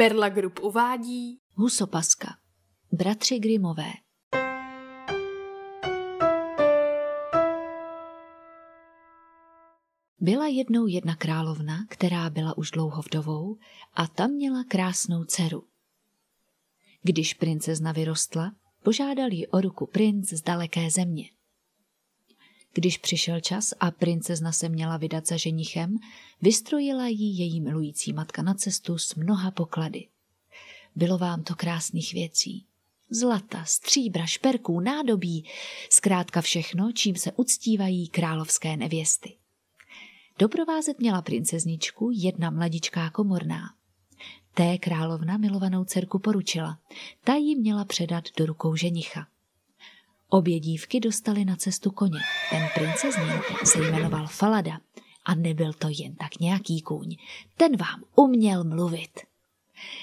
Perla Group uvádí Husopaska. Bratři Grimové. Byla jednou jedna královna, která byla už dlouho vdovou a ta měla krásnou dceru. Když princezna vyrostla, požádal ji o ruku princ z daleké země. Když přišel čas a princezna se měla vydat za ženichem, vystrojila jí její milující matka na cestu s mnoha poklady. Bylo vám to krásných věcí. Zlata, stříbra, šperků, nádobí, zkrátka všechno, čím se uctívají královské nevěsty. Doprovázet měla princezničku jedna mladičká komorná. Té královna milovanou dcerku poručila, ta ji měla předat do rukou ženicha. Obě dívky dostaly na cestu koně, ten princezník se jmenoval Falada a nebyl to jen tak nějaký kůň, ten vám uměl mluvit.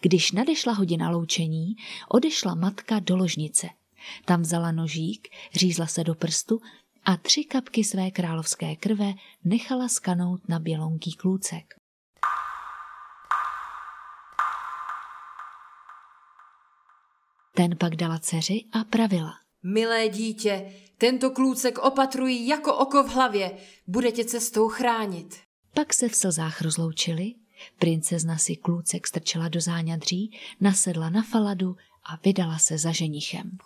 Když nadešla hodina loučení, odešla matka do ložnice. Tam vzala nožík, řízla se do prstu a 3 kapky své královské krve nechala skanout na bělonký klůcek. Ten pak dala dceři a pravila. Milé dítě, tento klůcek opatrují jako oko v hlavě, bude tě cestou chránit. Pak se v slzách rozloučili, princezna si klůcek strčela do záňadří, nasedla na Faladu a vydala se za ženichem.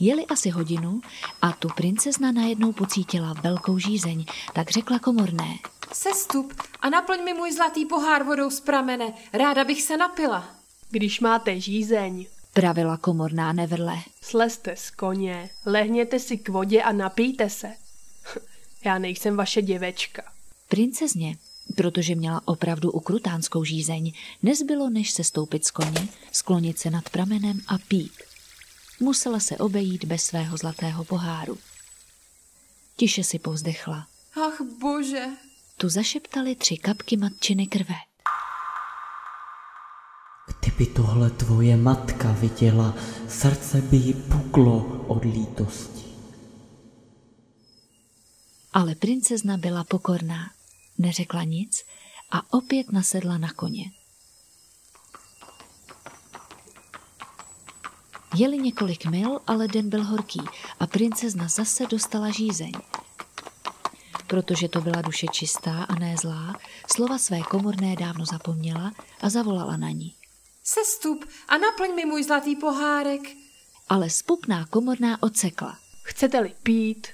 Jeli asi hodinu a tu princezna najednou pocítila velkou žízeň, tak řekla komorné. Sestup a naplň mi můj zlatý pohár vodou z pramene, ráda bych se napila. Když máte žízeň, pravila komorná nevrle. Slezte z koně, lehněte si k vodě a napijte se. Já nejsem vaše děvečka. Princezně, protože měla opravdu ukrutánskou žízeň, nezbylo než se stoupit z koně, sklonit se nad pramenem a pít. Musela se obejít bez svého zlatého poháru. Tiše si povzdechla. Ach bože. Tu zašeptaly 3 kapky matčiny krve. Kdyby tohle tvoje matka viděla, srdce by jí puklo od lítosti. Ale princezna byla pokorná, neřekla nic a opět nasedla na koně. Jeli několik mil, ale den byl horký a princezna zase dostala žízeň. Protože to byla duše čistá a ne zlá, slova své komorné dávno zapomněla a zavolala na ní. Sestup a naplň mi můj zlatý pohárek. Ale spupná komorná odsekla. Chcete-li pít,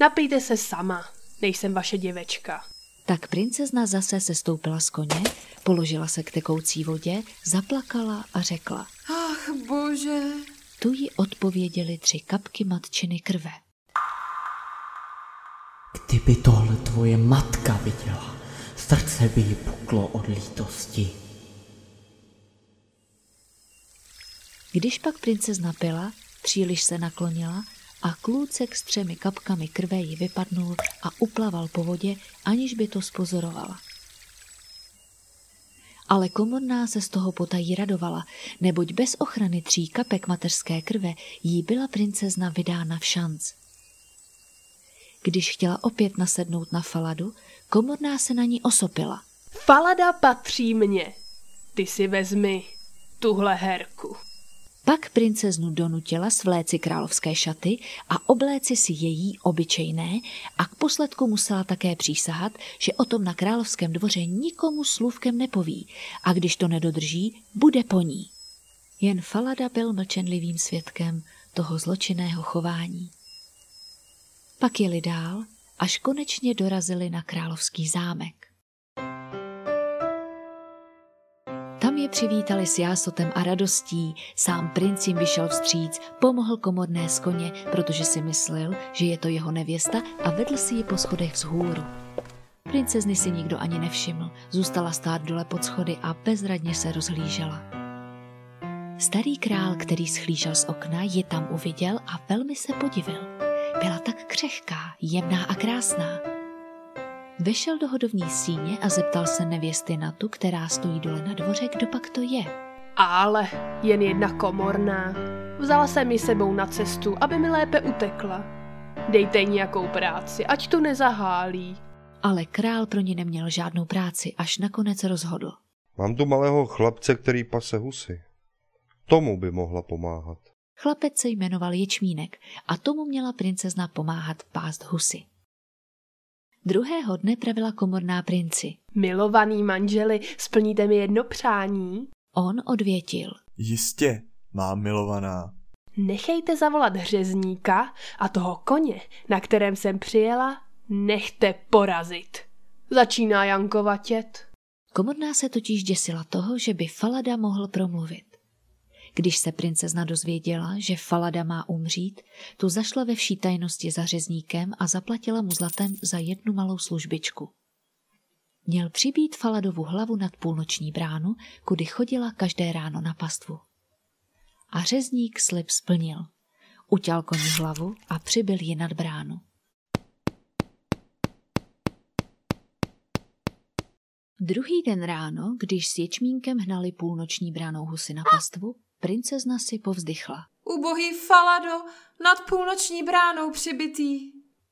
napijte se sama, nejsem vaše děvečka. Tak princezna zase sestoupila z koně, položila se k tekoucí vodě, zaplakala a řekla. Ach bože. Tu jí odpověděly 3 kapky matčiny krve. Kdyby tohle tvoje matka viděla, srdce by jí puklo od lítosti. Když pak princezna pila, příliš se naklonila a klůcek s 3 kapkami krve ji vypadnul a uplaval po vodě, aniž by to spozorovala. Ale komorná se z toho potají radovala, neboť bez ochrany 3 kapek mateřské krve jí byla princezna vydána v šanc. Když chtěla opět nasednout na Faladu, komorná se na ní osopila. Falada patří mně, ty si vezmi tuhle herku. Pak princeznu donutila svléci královské šaty a obléci si její obyčejné a k posledku musela také přísahat, že o tom na královském dvoře nikomu slůvkem nepoví a když to nedodrží, bude po ní. Jen Falada byl mlčenlivým svědkem toho zločinného chování. Pak jeli dál, až konečně dorazili na královský zámek. Tam je přivítali s jásotem a radostí, sám princ jim vyšel vstříc, pomohl komorné z koně, protože si myslel, že je to jeho nevěsta a vedl si ji po schodech vzhůru. Princezny si nikdo ani nevšiml, zůstala stát dole pod schody a bezradně se rozhlížela. Starý král, který schlížel z okna, ji tam uviděl a velmi se podivil. Byla tak křehká, jemná a krásná. Vešel do hodovní síně a zeptal se nevěsty na tu, která stojí dole na dvoře, kdo pak to je. Ale jen jedna komorná. Vzala jsem ji sebou na cestu, aby mi lépe utekla. Dejte jí nějakou práci, ať tu nezahálí. Ale král pro ní neměl žádnou práci, až nakonec rozhodl. Mám tu malého chlapce, který pase husy. Tomu by mohla pomáhat. Chlapec se jmenoval Ječmínek a tomu měla princezna pomáhat pást husy. Druhého dne pravila komorná princi. Milovaný manželi, splníte mi jedno přání? On odvětil. Jistě, má milovaná. Nechejte zavolat řezníka a toho koně, na kterém jsem přijela, nechte porazit. Začíná jankovatět. Komorná se totiž děsila toho, že by Falada mohl promluvit. Když se princezna dozvěděla, že Falada má umřít, tu zašla ve vší tajnosti za řezníkem a zaplatila mu zlatem za jednu malou službičku. Měl přibít Faladovu hlavu nad půlnoční bránu, kudy chodila každé ráno na pastvu. A řezník slib splnil. Uťal koni hlavu a přibyl ji nad bránu. Druhý den ráno, když s Ječmínkem hnali půlnoční bránou husy na pastvu, princezna si povzdychla. Ubohý Falado, nad půlnoční bránou přibitý.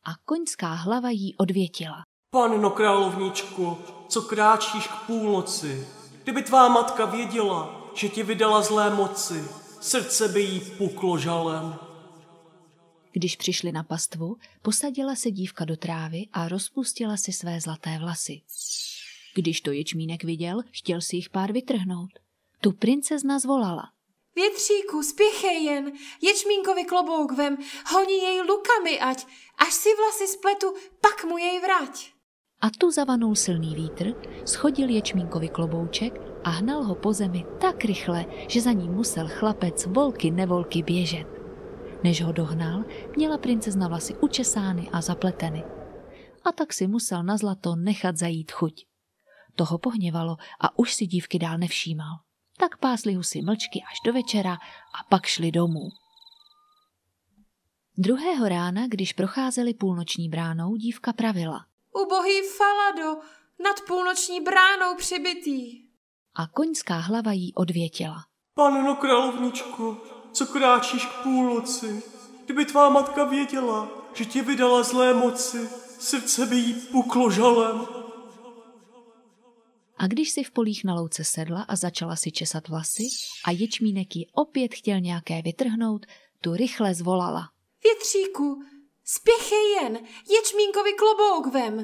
A koňská hlava jí odvětila. Panno královničko, co kráčíš k půlnoci? Kdyby tvá matka věděla, že ti vydala zlé moci, srdce by jí puklo žalem. Když přišli na pastvu, posadila se dívka do trávy a rozpustila si své zlaté vlasy. Když to Ječmínek viděl, chtěl si jich pár vytrhnout. Tu princezna zvolala. Větříku, spěchej jen, Ječmínkovi klobouk vem, honí jej lukami ať, až si vlasy spletu, pak mu jej vrať. A tu zavanul silný vítr, schodil Ječmínkovi klobouček a hnal ho po zemi tak rychle, že za ním musel chlapec volky nevolky běžet. Než ho dohnal, měla princezna vlasy učesány a zapleteny. A tak si musel na zlato nechat zajít chuť. To ho pohněvalo a už si dívky dál nevšímal. Tak pásli husy mlčky až do večera a pak šli domů. Druhého rána, když procházeli půlnoční bránou, dívka pravila. Ubohý Falado, nad půlnoční bránou přibitý. A koňská hlava jí odvětila. Panno královničko, co kráčíš k půlnoci? Kdyby tvá matka věděla, že tě vydala zlé moci, srdce by jí puklo žalem. A když si v polích na louce sedla a začala si česat vlasy a Ječmínek ji opět chtěl nějaké vytrhnout, tu rychle zvolala. Větříku, spěchej jen, Ječmínkovi klobouk vem,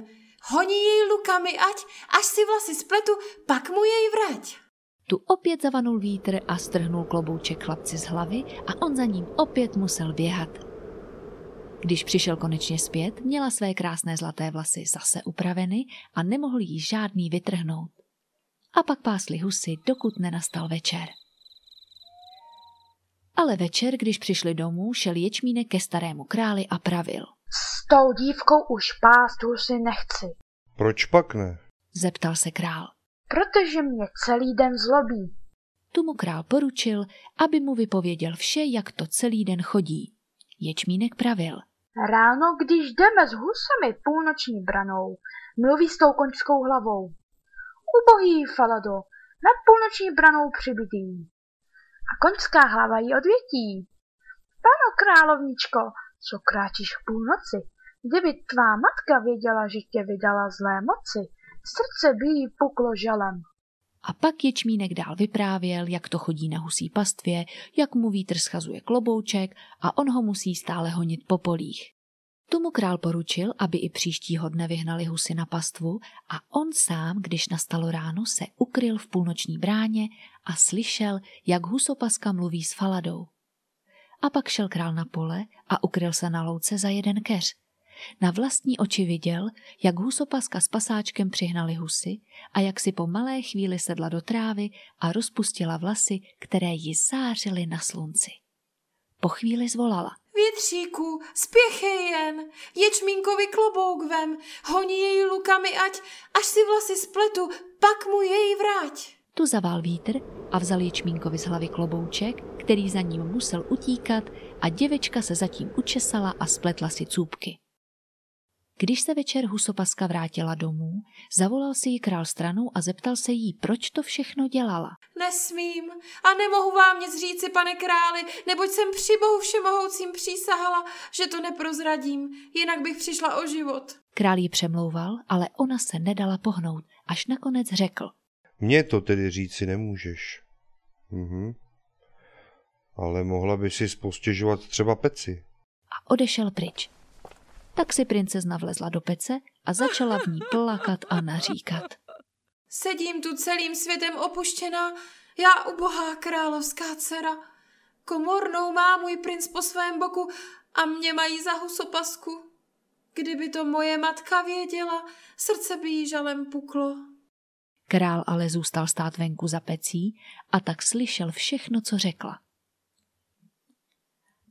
honí jej lukami ať, až si vlasy spletu, pak mu jej vrať. Tu opět zavanul vítr a strhnul klobouček chlapci z hlavy a on za ním opět musel běhat. Když přišel konečně zpět, měla své krásné zlaté vlasy zase upraveny a nemohl jí žádný vytrhnout. A pak pásli husy, dokud nenastal večer. Ale večer, když přišli domů, šel Ječmínek ke starému králi a pravil. S tou dívkou už pást husy nechci. Proč pak ne? Zeptal se král. Protože mě celý den zlobí. Tu mu král poručil, aby mu vypověděl vše, jak to celý den chodí. Ječmínek pravil. Ráno, když jdeme s husami půlnoční branou, mluví s tou koňskou hlavou. Ubohý Falado, nad půlnoční branou přibitý. A koňská hlava ji odvětí. Pano královničko, co kráčíš k půlnoci, kdyby tvá matka věděla, že tě vydala zlé moci, srdce by jí puklo žalem. A pak Ječmínek dál vyprávěl, jak to chodí na husí pastvě, jak mu vítr schazuje klobouček a on ho musí stále honit po polích. Tomu král poručil, aby i příštího dne vyhnali husy na pastvu a on sám, když nastalo ráno, se ukryl v půlnoční bráně a slyšel, jak husopaska mluví s Faladou. A pak šel král na pole a ukryl se na louce za jeden keř. Na vlastní oči viděl, jak husopaska s pasáčkem přihnali husy a jak si po malé chvíli sedla do trávy a rozpustila vlasy, které ji zářily na slunci. Po chvíli zvolala. Větříku, spěchej jen, Ječmínkovi klobouk vem, honí jej lukami ať, až si vlasy spletu, pak mu jej vrať. Tu zavál vítr a vzal Ječmínkovi z hlavy klobouček, který za ním musel utíkat a děvečka se zatím učesala a spletla si cůpky. Když se večer husopaska vrátila domů, zavolal si ji král stranou a zeptal se jí, proč to všechno dělala. Nesmím a nemohu vám nic říci, pane králi, neboť jsem příbohu všemohoucím přísahala, že to neprozradím, jinak bych přišla o život. Král ji přemlouval, ale ona se nedala pohnout, až nakonec řekl. Mně to tedy říci nemůžeš. Mhm. Ale mohla by si postěžovat třeba peci. A odešel pryč. Tak si princezna vlezla do pece a začala v ní plakat a naříkat. Sedím tu celým světem opuštěná, já ubohá královská dcera. Komornou má můj princ po svém boku a mě mají za husopasku. Kdyby to moje matka věděla, srdce by jí žalem puklo. Král ale zůstal stát venku za pecí a tak slyšel všechno, co řekla.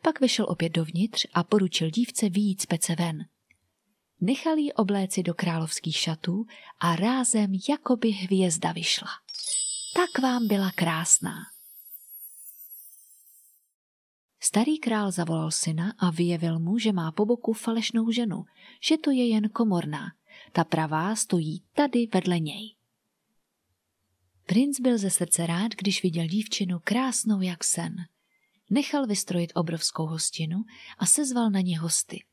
Pak vyšel opět dovnitř a poručil dívce vyjít z pece ven. Nechal jí obléci do královských šatů a rázem jakoby hvězda vyšla. Tak vám byla krásná. Starý král zavolal syna a vyjevil mu, že má po boku falešnou ženu, že to je jen komorná. Ta pravá stojí tady vedle něj. Princ byl ze srdce rád, když viděl dívčinu krásnou jak sen. Nechal vystrojit obrovskou hostinu a sezval na ně hosty.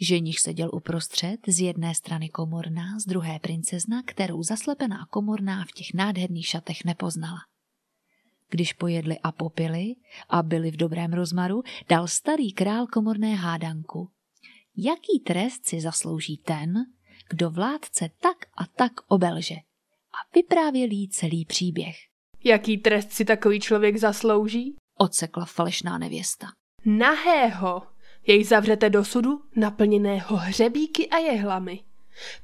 Ženich seděl uprostřed, z jedné strany komorná, z druhé princezna, kterou zaslepená komorná v těch nádherných šatech nepoznala. Když pojedli a popili a byli v dobrém rozmaru, dal starý král komorné hádanku. Jaký trest si zaslouží ten, kdo vládce tak a tak obelže? A vyprávěl jí celý příběh. Jaký trest si takový člověk zaslouží? Odsekla falešná nevěsta. Nahého! Jej zavřete do sudu naplněného hřebíky a jehlami.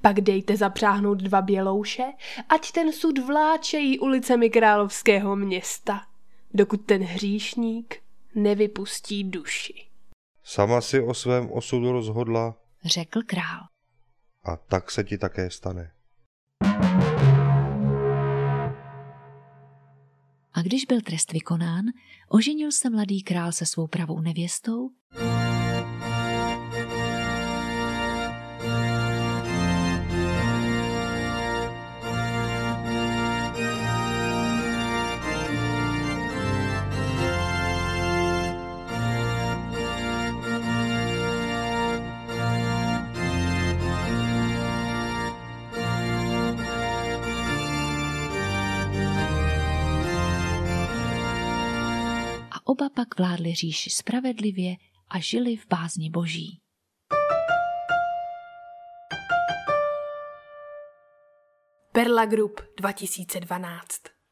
Pak dejte zapřáhnout 2 bělouše, ať ten sud vláčejí ulicemi královského města, dokud ten hříšník nevypustí duši. Sama si o svém osudu rozhodla, řekl král. A tak se ti také stane. A když byl trest vykonán, oženil se mladý král se svou pravou nevěstou a oba pak vládli říši spravedlivě a žili v bázni boží. Perla Group 2012